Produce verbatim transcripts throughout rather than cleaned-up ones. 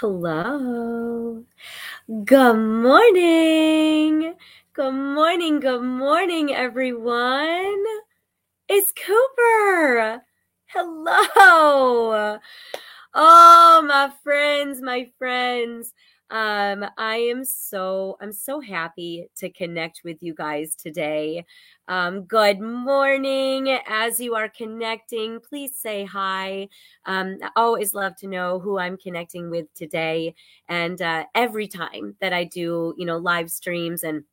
Hello. Good morning. Good morning. Good morning, everyone. It's Cooper. Hello. Oh, my friends, my friends. Um, I am so, I'm so happy to connect with you guys today. Um, good morning. As you are connecting, please say hi. Um, I always love to know who I'm connecting with today. And uh, every time that I do, you know, live streams, and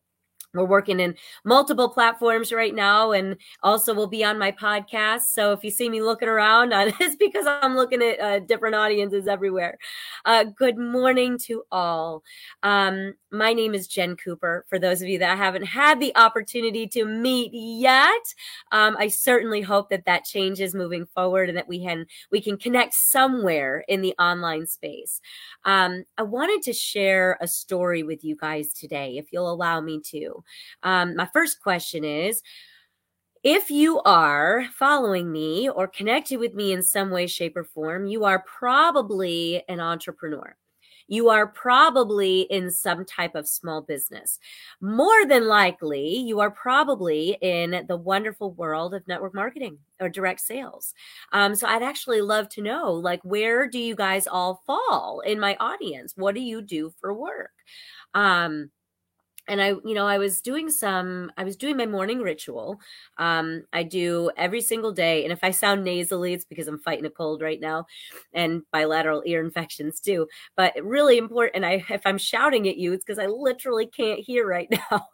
we're working in multiple platforms right now, and also will be on my podcast. So if you see me looking around, it's because I'm looking at uh, different audiences everywhere. Uh, good morning to all. Um, my name is Jen Cooper. For those of you that I haven't had the opportunity to meet yet, um, I certainly hope that that changes moving forward, and that we can we can connect somewhere in the online space. Um, I wanted to share a story with you guys today, if you'll allow me to. Um, my first question is, if you are following me or connected with me in some way, shape, or form, you are probably an entrepreneur. You are probably in some type of small business. More than likely, you are probably in the wonderful world of network marketing or direct sales. Um, so I'd actually love to know, like, where do you guys all fall in my audience? What do you do for work? Um, And I, you know, I was doing some, I was doing my morning ritual. Um, I do every single day. And if I sound nasally, it's because I'm fighting a cold right now, and bilateral ear infections too. But really important. I, if I'm shouting at you, it's because I literally can't hear right now.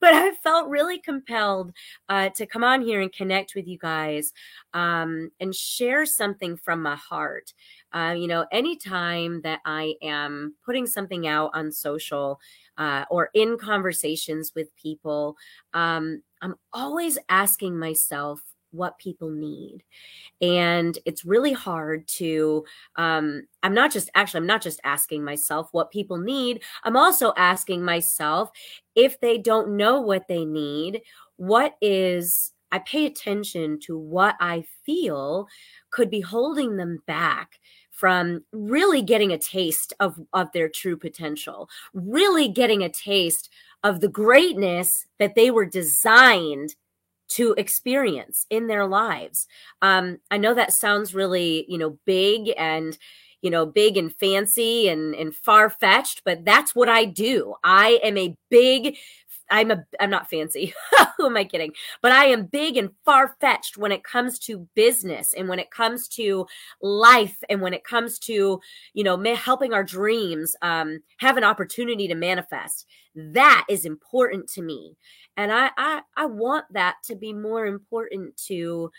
But I felt really compelled uh, to come on here and connect with you guys um, and share something from my heart. Uh, you know, anytime that I am putting something out on social uh, or in conversations with people, um, I'm always asking myself what people need. And it's really hard to, um, I'm not just, actually, I'm not just asking myself what people need. I'm also asking myself, if they don't know what they need, what is, I pay attention to what I feel could be holding them back from really getting a taste of, of their true potential, really getting a taste of the greatness that they were designed to experience in their lives. Um, I know that sounds really, you know, big and, you know, big and fancy and, and far-fetched, but that's what I do. I am a big I'm a, I'm not fancy. Who am I kidding? But I am big and far-fetched when it comes to business, and when it comes to life, and when it comes to, you know, helping our dreams um, have an opportunity to manifest. That is important to me. And I, I, I want that to be more important to,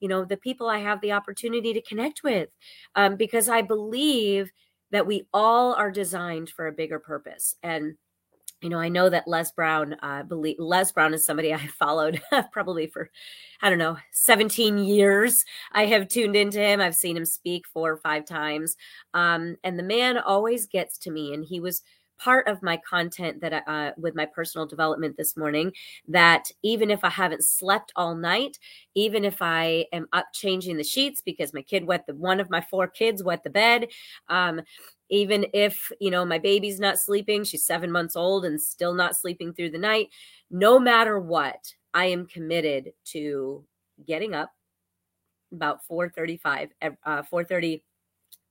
you know, the people I have the opportunity to connect with, um, because I believe that we all are designed for a bigger purpose. And you know, I know that Les Brown, uh, believe, Les Brown is somebody I followed probably for, I don't know, seventeen years. I have tuned into him. I've seen him speak four or five times. Um, and the man always gets to me. And he was part of my content that I, uh, with my personal development this morning, that even if I haven't slept all night, even if I am up changing the sheets because my kid wet the, one of my four kids wet the bed, um, even if, you know, my baby's not sleeping, she's seven months old and still not sleeping through the night, no matter what, I am committed to getting up about four thirty-five, uh, four thirty,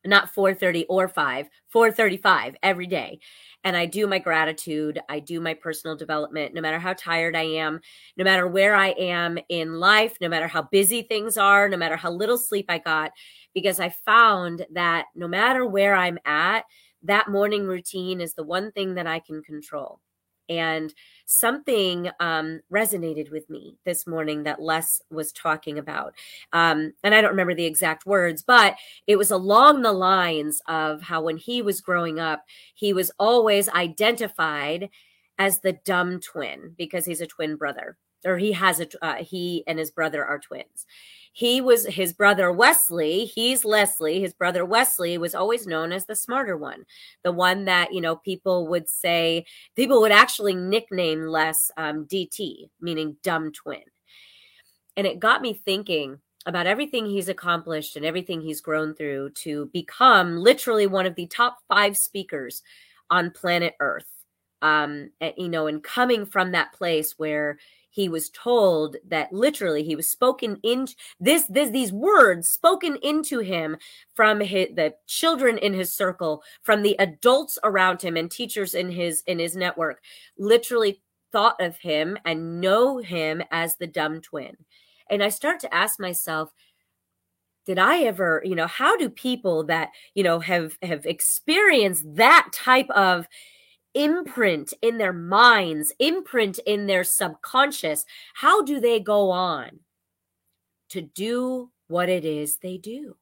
not four thirty or five, four thirty-five every day. And I do my gratitude. I do my personal development, no matter how tired I am, no matter where I am in life, no matter how busy things are, no matter how little sleep I got, because I found that no matter where I'm at, that morning routine is the one thing that I can control. And something um, resonated with me this morning that Les was talking about. Um, and I don't remember the exact words, but it was along the lines of how when he was growing up, he was always identified as the dumb twin because he's a twin brother, or he has a, uh, he and his brother are twins. He was, his brother Wesley, he's Leslie, his brother Wesley was always known as the smarter one. The one that, you know, people would say, people would actually nickname Les um, D T, meaning dumb twin. And it got me thinking about everything he's accomplished and everything he's grown through to become literally one of the top five speakers on planet Earth. Um, and, you know, and coming from that place where he was told that literally he was spoken in this, this, these words spoken into him from his, the children in his circle, from the adults around him and teachers in his, in his network, literally thought of him and know him as the dumb twin. And I start to ask myself, did I ever, you know, how do people that, you know, have, have experienced that type of imprint in their minds, imprint in their subconscious, how do they go on to do what it is they do?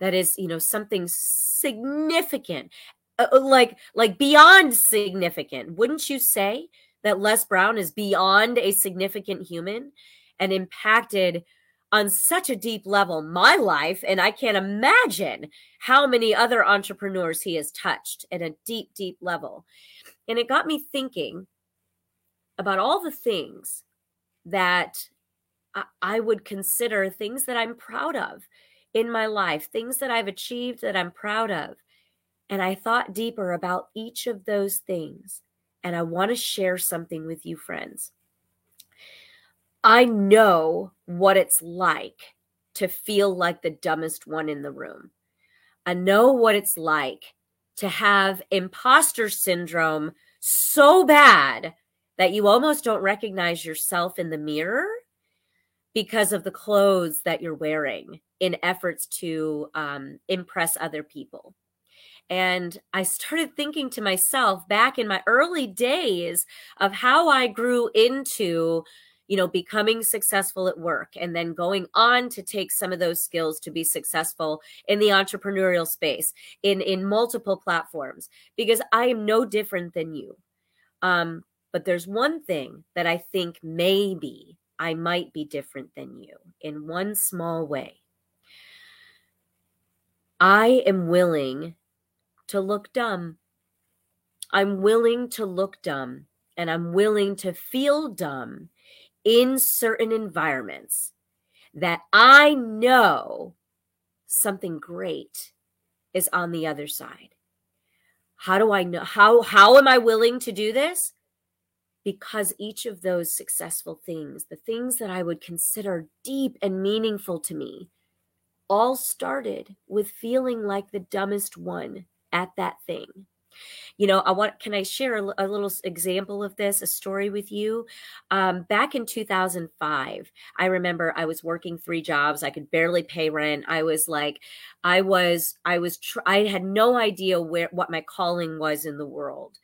That is, you know, something significant, uh, like, like beyond significant. Wouldn't you say that Les Brown is beyond a significant human and impacted on such a deep level my life? And I can't imagine how many other entrepreneurs he has touched at a deep, deep level. And it got me thinking about all the things that I would consider things that I'm proud of in my life, things that I've achieved that I'm proud of. And I thought deeper about each of those things. And I want to share something with you, friends. I know what it's like to feel like the dumbest one in the room. I know what it's like to have imposter syndrome so bad that you almost don't recognize yourself in the mirror because of the clothes that you're wearing in efforts to um, impress other people. And I started thinking to myself back in my early days of how I grew into, you know, becoming successful at work and then going on to take some of those skills to be successful in the entrepreneurial space, in, in multiple platforms, because I am no different than you. Um, but there's one thing that I think maybe I might be different than you in one small way. I am willing to look dumb. I'm willing to look dumb, and I'm willing to feel dumb in certain environments that I know something great is on the other side. How do I know? How, how am I willing to do this? Because each of those successful things, the things that I would consider deep and meaningful to me, all started with feeling like the dumbest one at that thing. You know, I want, can I share a, a little example of this, a story with you? Um, back in two thousand five, I remember I was working three jobs. I could barely pay rent. I was like, I was, I was, tr- I had no idea where, what my calling was in the world.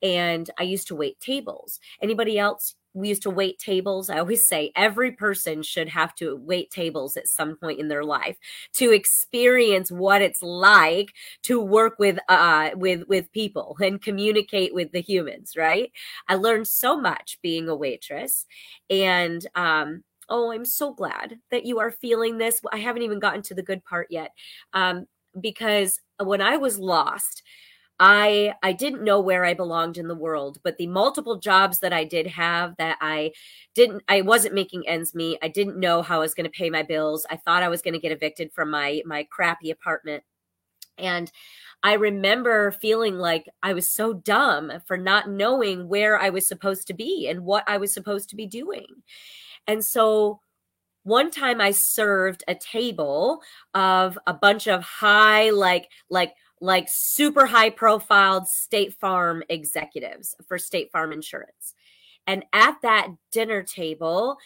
And I used to wait tables. Anybody else? We used to wait tables. I always say every person should have to wait tables at some point in their life to experience what it's like to work with uh, with with people and communicate with the humans, right? I learned so much being a waitress. And um, oh, I'm so glad that you are feeling this. I haven't even gotten to the good part yet, um, because when I was lost, I I didn't know where I belonged in the world, but the multiple jobs that I did have that I didn't, I wasn't making ends meet. I didn't know how I was going to pay my bills. I thought I was going to get evicted from my, my crappy apartment. And I remember feeling like I was so dumb for not knowing where I was supposed to be and what I was supposed to be doing. And so one time I served a table of a bunch of high, like, like, like super high profiled State Farm executives for State Farm insurance. And at that dinner table,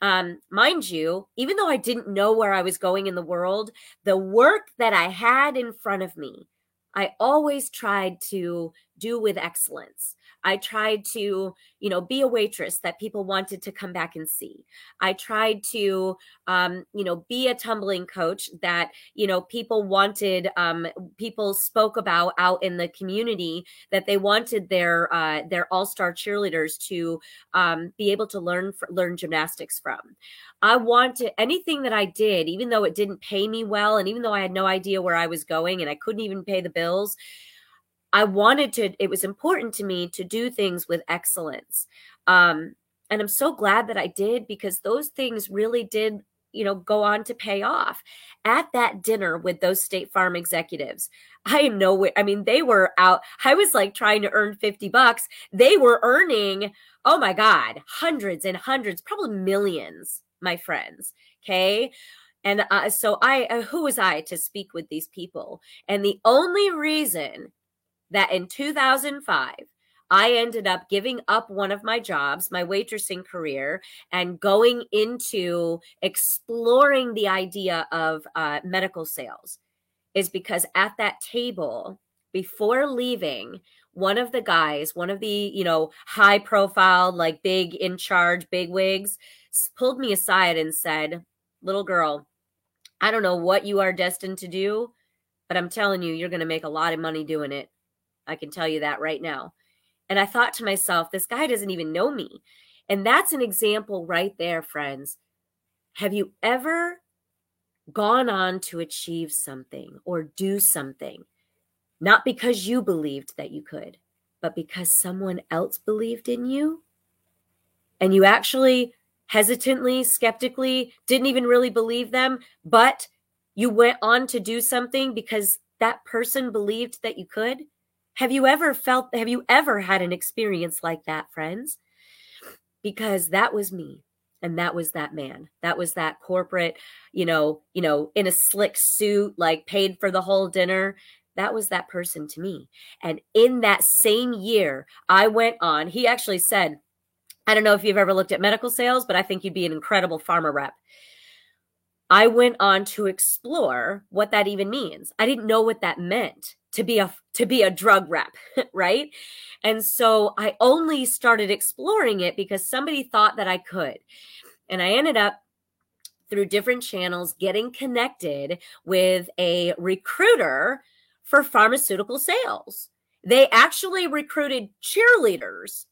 um, mind you, even though I didn't know where I was going in the world, the work that I had in front of me, I always tried to do with excellence. I tried to, you know, be a waitress that people wanted to come back and see. I tried to, um, you know, be a tumbling coach that, you know, people wanted, um, people spoke about out in the community that they wanted their uh, their all-star cheerleaders to um, be able to learn learn gymnastics from. I wanted anything that I did, even though it didn't pay me well, and even though I had no idea where I was going, and I couldn't even pay the bills. I wanted to, it was important to me to do things with excellence. Um, and I'm so glad that I did, because those things really did you know, go on to pay off. At that dinner with those State Farm executives, I know, I mean, they were out, I was like trying to earn fifty bucks. They were earning, oh my God, hundreds and hundreds, probably millions, my friends. Okay. And uh, so I, uh, who was I to speak with these people? And the only reason that in two thousand five, I ended up giving up one of my jobs, my waitressing career, and going into exploring the idea of uh, medical sales is because at that table, before leaving, one of the guys, one of the, you know, high profile, like big in charge, big wigs, pulled me aside and said, "Little girl, I don't know what you are destined to do, but I'm telling you, you're going to make a lot of money doing it. I can tell you that right now." And I thought to myself, this guy doesn't even know me. And that's an example right there, friends. Have you ever gone on to achieve something or do something, not because you believed that you could, but because someone else believed in you? And you actually hesitantly, skeptically, didn't even really believe them, but you went on to do something because that person believed that you could? Have you ever felt, have you ever had an experience like that, friends? Because that was me. And that was that man. That was that corporate, you know, you know, in a slick suit, like paid for the whole dinner. That was that person to me. And in that same year, I went on, he actually said, "I don't know if you've ever looked at medical sales, but I think you'd be an incredible farmer rep." I went on to explore what that even means. I didn't know what that meant to be a to be a drug rep, right? And so I only started exploring it because somebody thought that I could. And I ended up through different channels getting connected with a recruiter for pharmaceutical sales. They actually recruited cheerleaders,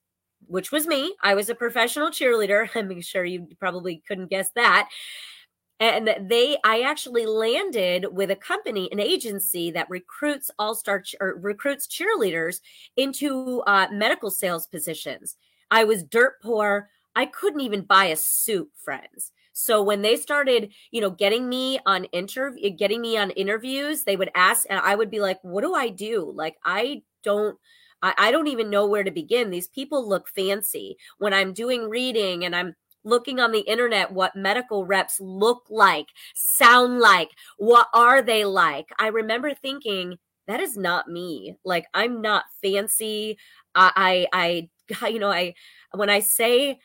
which was me. I was a professional cheerleader. I'm sure you probably couldn't guess that. And they, I actually landed with a company, an agency that recruits all-star ch- or recruits cheerleaders into uh, medical sales positions. I was dirt poor. I couldn't even buy a suit, friends. So when they started, you know, getting me on interview, getting me on interviews, they would ask, and I would be like, "What do I do? Like, I don't." I don't even know where to begin. These people look fancy. When I'm doing reading and I'm looking on the internet, what medical reps look like, sound like, what are they like? I remember thinking, that is not me. Like, I'm not fancy. I, I, I you know, I, when I say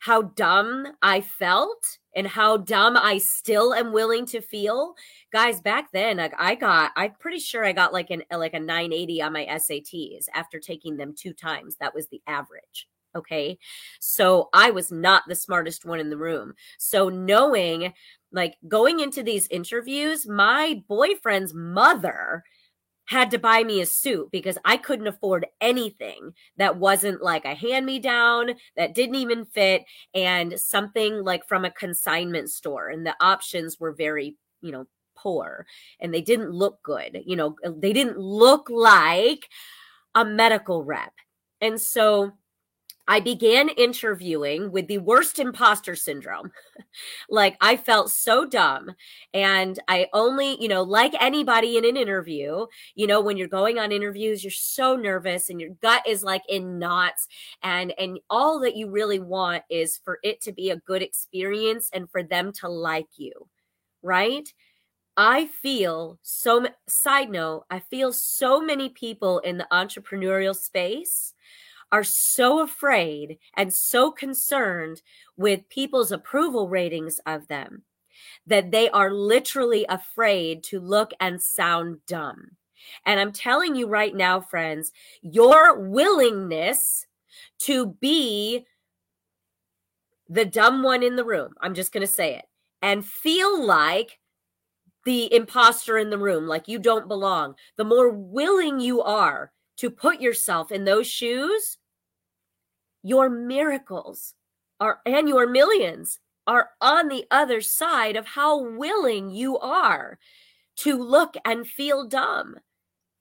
how dumb I felt and how dumb I still am willing to feel, guys, back then, like I got, I'm pretty sure I got like an, like a nine eighty on my S A Ts after taking them two times. That was the average. Okay. So I was not the smartest one in the room. So knowing, like, going into these interviews, my boyfriend's mother had to buy me a suit because I couldn't afford anything that wasn't like a hand-me-down, that didn't even fit, and something like from a consignment store. And the options were very, you know, poor, and they didn't look good. You know, they didn't look like a medical rep. And so I began interviewing with the worst imposter syndrome. Like, I felt so dumb. And I only, you know, like anybody in an interview, you know, when you're going on interviews, you're so nervous and your gut is like in knots. And, and all that you really want is for it to be a good experience and for them to like you, right? I feel so, side note, I feel so many people in the entrepreneurial space are so afraid and so concerned with people's approval ratings of them that they are literally afraid to look and sound dumb. And I'm telling you right now, friends, your willingness to be the dumb one in the room, I'm just going to say it, and feel like the imposter in the room, like you don't belong, the more willing you are to put yourself in those shoes, your miracles are, and your millions are on the other side of how willing you are to look and feel dumb.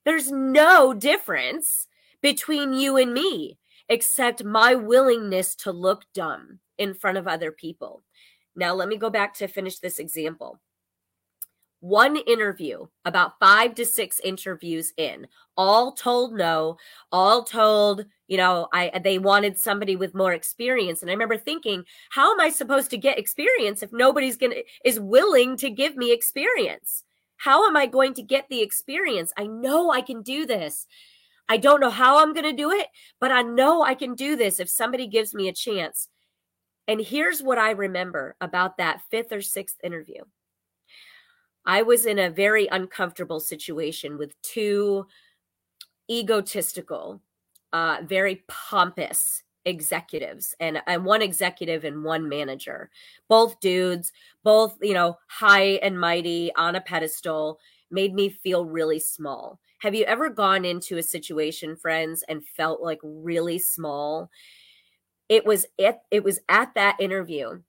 There's no difference between you and me, except my willingness to look dumb in front of other people. Now, let me go back to finish this example. One interview, about five to six interviews in, all told no, all told, you know, I they wanted somebody with more experience. And I remember thinking, how am I supposed to get experience if nobody's gonna is willing to give me experience? How am I going to get the experience? I know I can do this. I don't know how I'm going to do it, but I know I can do this if somebody gives me a chance. And here's what I remember about that fifth or sixth interview. I was in a very uncomfortable situation with two egotistical, uh, very pompous executives, and, and one executive and one manager, both dudes, both, you know, high and mighty on a pedestal, made me feel really small. Have you ever gone into a situation, friends, and felt like really small? It was it, it was at that interview.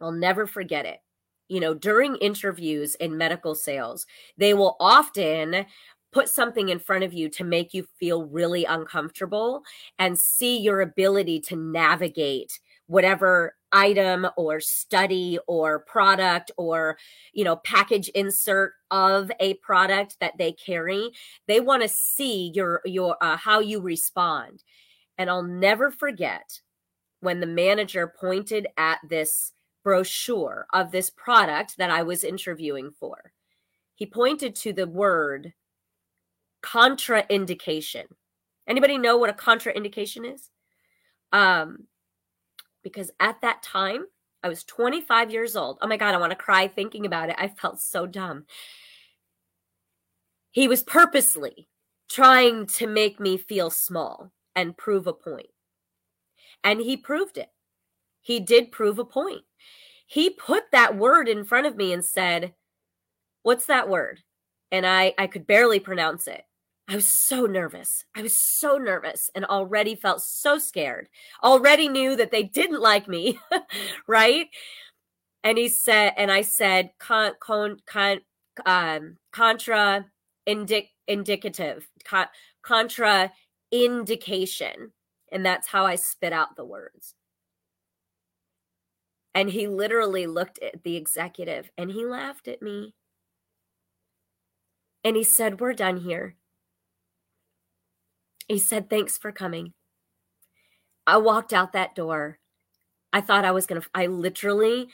I'll never forget it. You know, during interviews in medical sales, they will often put something in front of you to make you feel really uncomfortable and see your ability to navigate whatever item or study or product or, you know, package insert of a product that they carry. They want to see your, your, uh, how you respond. And I'll never forget when the manager pointed at this brochure of this product that I was interviewing for. He pointed to the word contraindication. Anybody know what a contraindication is? Um, because at that time, I was twenty-five years old. Oh my God, I want to cry thinking about it. I felt so dumb. He was purposely trying to make me feel small and prove a point. And he proved it. He did prove a point. He put that word in front of me and said, what's that word? And I, I could barely pronounce it. I was so nervous. I was so nervous and already felt so scared. Already knew that they didn't like me, right? And he said, and I said, con, con, con, um, contra indic, indicative, con, contra indication. And that's how I spit out the words. And he literally looked at the executive and he laughed at me. And he said, we're done here. He said, thanks for coming. I walked out that door. I thought I was going to, I literally,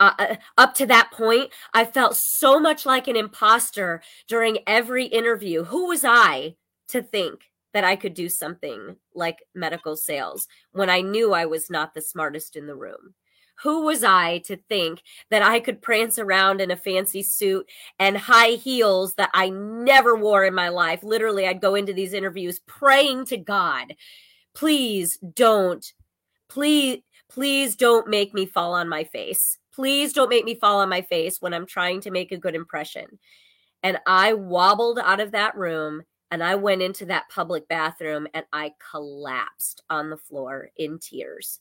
uh, up to that point, I felt so much like an imposter during every interview. Who was I to think that I could do something like medical sales when I knew I was not the smartest in the room? Who was I to think that I could prance around in a fancy suit and high heels that I never wore in my life? Literally, I'd go into these interviews praying to God, please don't, please, please don't make me fall on my face. Please don't make me fall on my face when I'm trying to make a good impression. And I wobbled out of that room and I went into that public bathroom and I collapsed on the floor in tears.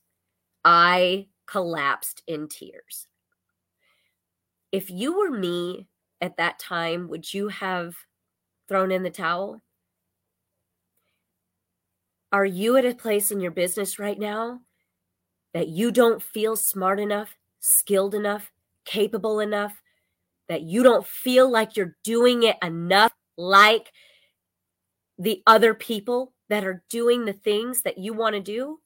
I collapsed in tears. If you were me at that time, would you have thrown in the towel? Are you at a place in your business right now that you don't feel smart enough, skilled enough, capable enough, that you don't feel like you're doing it enough like the other people that are doing the things that you want to do?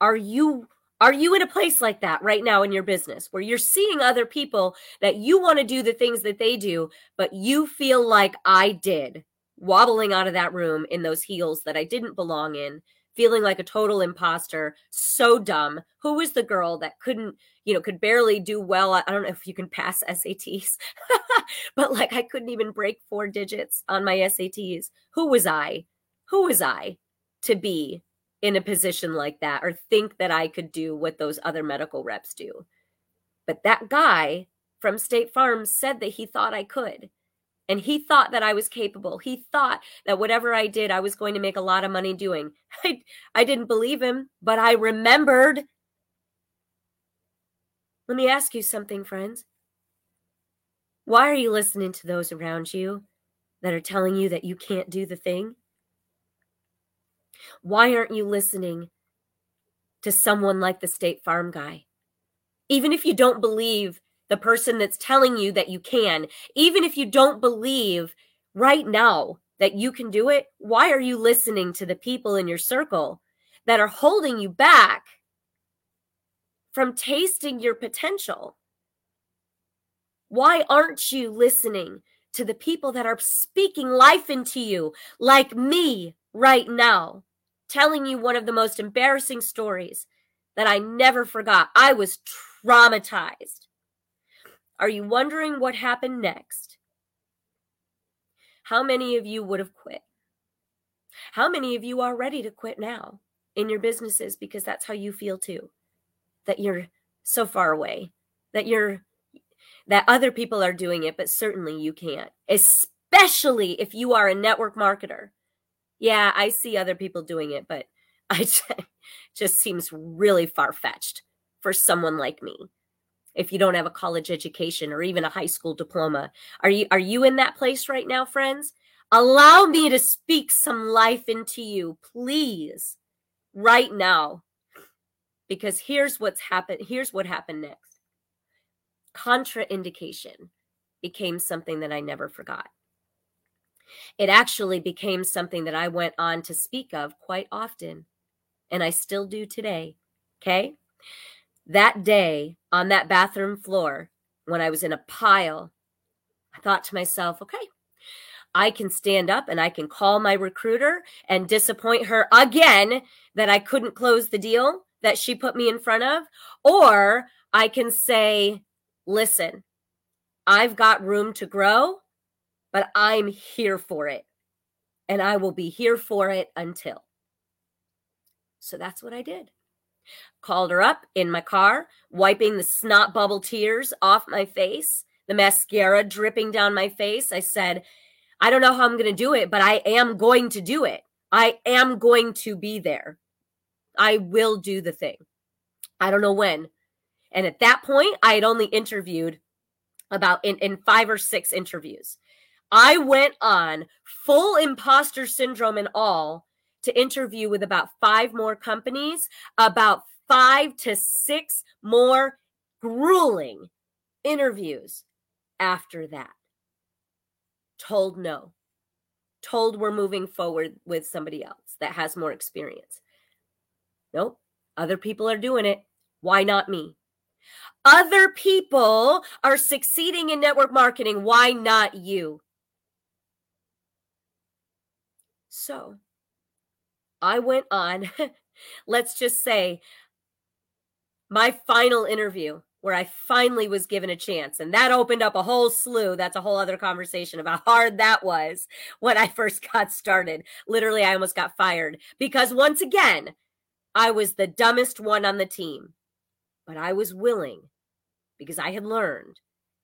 Are you Are you in a place like that right now in your business where you're seeing other people that you want to do the things that they do, but you feel like I did, wobbling out of that room in those heels that I didn't belong in, feeling like a total imposter, so dumb? Who was the girl that couldn't, you know, could barely do well? I don't know if you can pass S A Ts, but like I couldn't even break four digits on my S A Ts. Who was I? Who was I to be in a position like that, or think that I could do what those other medical reps do? But that guy from State Farm said that he thought I could, and he thought that I was capable. He thought that whatever I did, I was going to make a lot of money doing. I, I didn't believe him, but I remembered. Let me ask you something, friends. Why are you listening to those around you that are telling you that you can't do the thing? Why aren't you listening to someone like the State Farm guy? even if you don't believe the person that's telling you that you can, even if you don't believe right now that you can do it, why are you listening to the people in your circle that are holding you back from tasting your potential? Why aren't you listening to the people that are speaking life into you, like me right now, telling you one of the most embarrassing stories that I never forgot? I was traumatized. Are you wondering what happened next? How many of you would have quit? How many of you are ready to quit now in your businesses because that's how you feel too, that you're so far away, that you're that other people are doing it, but certainly you can't, especially if you are a network marketer. Yeah, I see other people doing it, but I just, it just seems really far-fetched for someone like me. If you don't have a college education or even a high school diploma, are you, are you in that place right now, friends? Allow me to speak some life into you, please, right now, because here's what's happened. Here's what happened next. Contraindication became something that I never forgot. It actually became something that I went on to speak of quite often, and I still do today, okay? That day on that bathroom floor, when I was in a pile, I thought to myself, okay, I can stand up and I can call my recruiter and disappoint her again that I couldn't close the deal that she put me in front of, or I can say, listen, I've got room to grow, but I'm here for it. And I will be here for it until. So that's what I did. Called her up in my car, wiping the snot bubble tears off my face, the mascara dripping down my face. I said, I don't know how I'm going to do it, but I am going to do it. I am going to be there. I will do the thing. I don't know when. And at that point, I had only interviewed about in, in five or six interviews. I went on full imposter syndrome and all to interview with about five more companies, about five to six more grueling interviews after that. Told no. Told we're moving forward with somebody else that has more experience. Nope. Other people are doing it. Why not me? Other people are succeeding in network marketing. Why not you? So I went on, let's just say, my final interview where I finally was given a chance. And that opened up a whole slew. That's a whole other conversation about how hard that was when I first got started. Literally, I almost got fired because once again, I was the dumbest one on the team. But I was willing, because I had learned,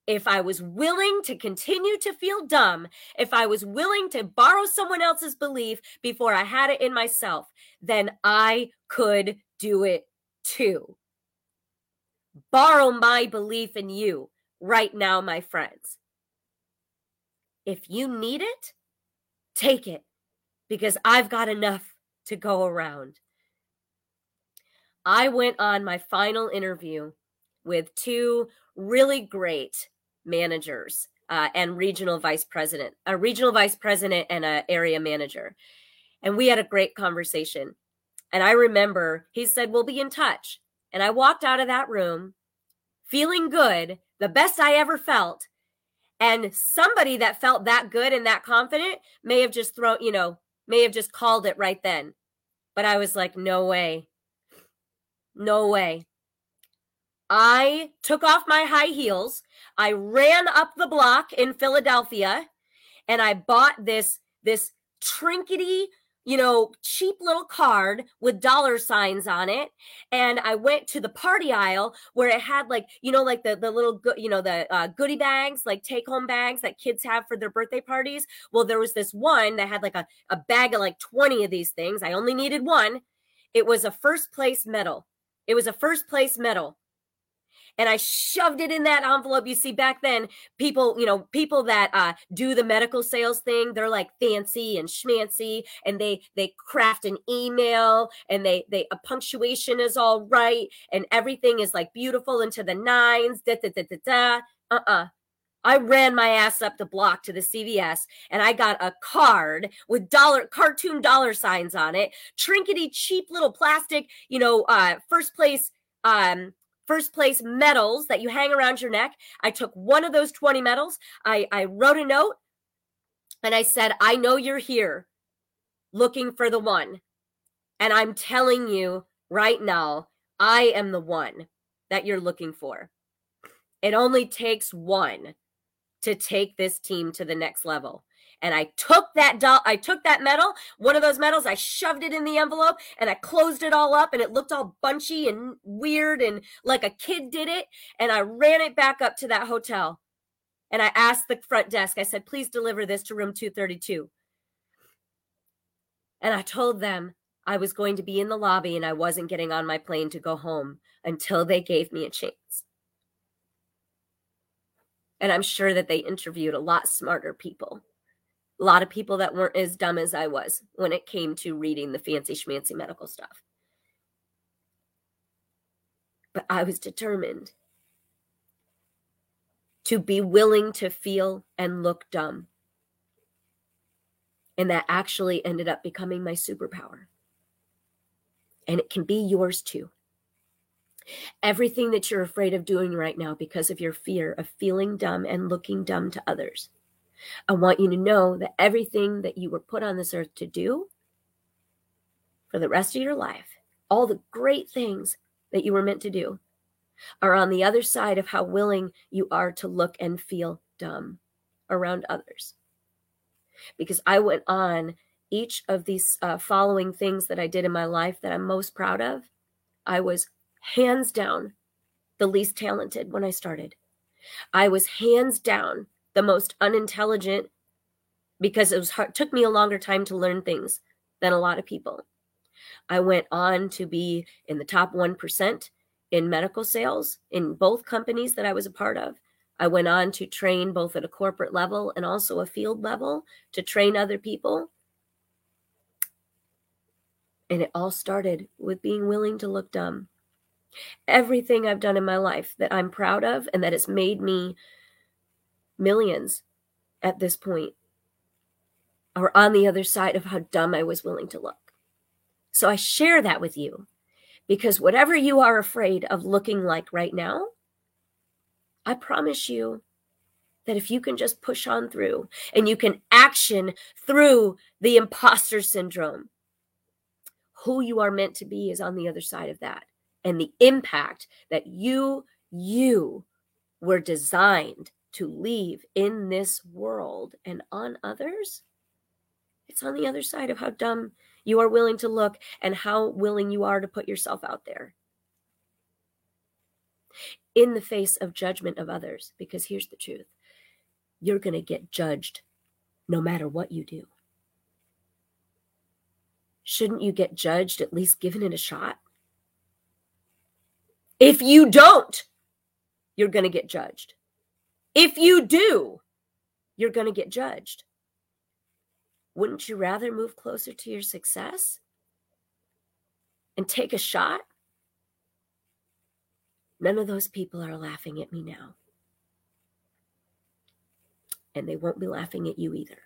if I was willing to continue to feel dumb, if I was willing to borrow someone else's belief before I had it in myself, then I could do it too. Borrow my belief in you right now, my friends. If you need it, take it, because I've got enough to go around. I went on my final interview with two really great managers uh, and regional vice president, a regional vice president and an area manager. And we had a great conversation. And I remember he said, we'll be in touch. And I walked out of that room feeling good, the best I ever felt. And somebody that felt that good and that confident may have just thrown, you know, may have just called it right then. But I was like, no way. No way. I took off my high heels. I ran up the block in Philadelphia and I bought this, this trinkety, you know, cheap little card with dollar signs on it. And I went to the party aisle where it had like, you know, like the, the little, you know, the uh, goodie bags, like take home bags that kids have for their birthday parties. Well, there was this one that had like a, a bag of like twenty of these things. I only needed one. It was a first place medal. It was a first place medal. and I shoved it in that envelope. You see, back then, people, you know, people that uh, do the medical sales thing, they're like fancy and schmancy, and they they craft an email, and they they a punctuation is all right, and everything is like beautiful into the nines. Da da da da da. Uh uh. I ran my ass up the block to the C V S, and I got a card with dollar cartoon dollar signs on it, trinkety, cheap little plastic, you know, uh, first place, um, first place medals that you hang around your neck. I took one of those twenty medals. I, I wrote a note, and I said, I know you're here looking for the one, and I'm telling you right now, I am the one that you're looking for. It only takes one to take this team to the next level. And I took that do- I took that medal, one of those medals, I shoved it in the envelope, and I closed it all up, and it looked all bunchy and weird and like a kid did it. And I ran it back up to that hotel, and I asked the front desk, I said, please deliver this to room two thirty-two. And I told them I was going to be in the lobby and I wasn't getting on my plane to go home until they gave me a chance. And I'm sure that they interviewed a lot smarter people, a lot of people that weren't as dumb as I was when it came to reading the fancy schmancy medical stuff. But I was determined to be willing to feel and look dumb. And that actually ended up becoming my superpower. And it can be yours too. Everything that you're afraid of doing right now because of your fear of feeling dumb and looking dumb to others. I want you to know that everything that you were put on this earth to do for the rest of your life, all the great things that you were meant to do, are on the other side of how willing you are to look and feel dumb around others. Because I went on each of these uh, following things that I did in my life that I'm most proud of. I was hands down the least talented when I started. I was hands down the most unintelligent because it was hard, took me a longer time to learn things than a lot of people. I went on to be in the top one percent in medical sales in both companies that I was a part of. I went on to train both at a corporate level and also a field level to train other people. And it all started with being willing to look dumb. Everything I've done in my life that I'm proud of and that has made me millions at this point are on the other side of how dumb I was willing to look. So I share that with you because whatever you are afraid of looking like right now, I promise you that if you can just push on through and you can action through the imposter syndrome, who you are meant to be is on the other side of that. And the impact that you, you were designed to leave in this world and on others, it's on the other side of how dumb you are willing to look and how willing you are to put yourself out there in the face of judgment of others. Because here's the truth. You're going to get judged no matter what you do. Shouldn't you get judged, at least given it a shot? If you don't, you're going to get judged. If you do, you're going to get judged. Wouldn't you rather move closer to your success and take a shot? None of those people are laughing at me now. And they won't be laughing at you either.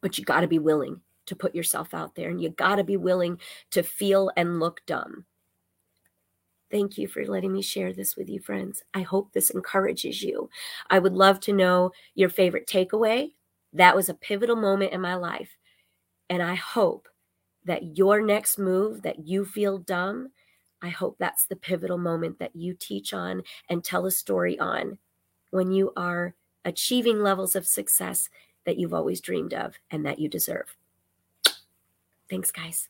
But you got to be willing to put yourself out there, and you got to be willing to feel and look dumb. Thank you for letting me share this with you, friends. I hope this encourages you. I would love to know your favorite takeaway. That was a pivotal moment in my life. And I hope that your next move that you feel dumb, I hope that's the pivotal moment that you teach on and tell a story on when you are achieving levels of success that you've always dreamed of and that you deserve. Thanks, guys.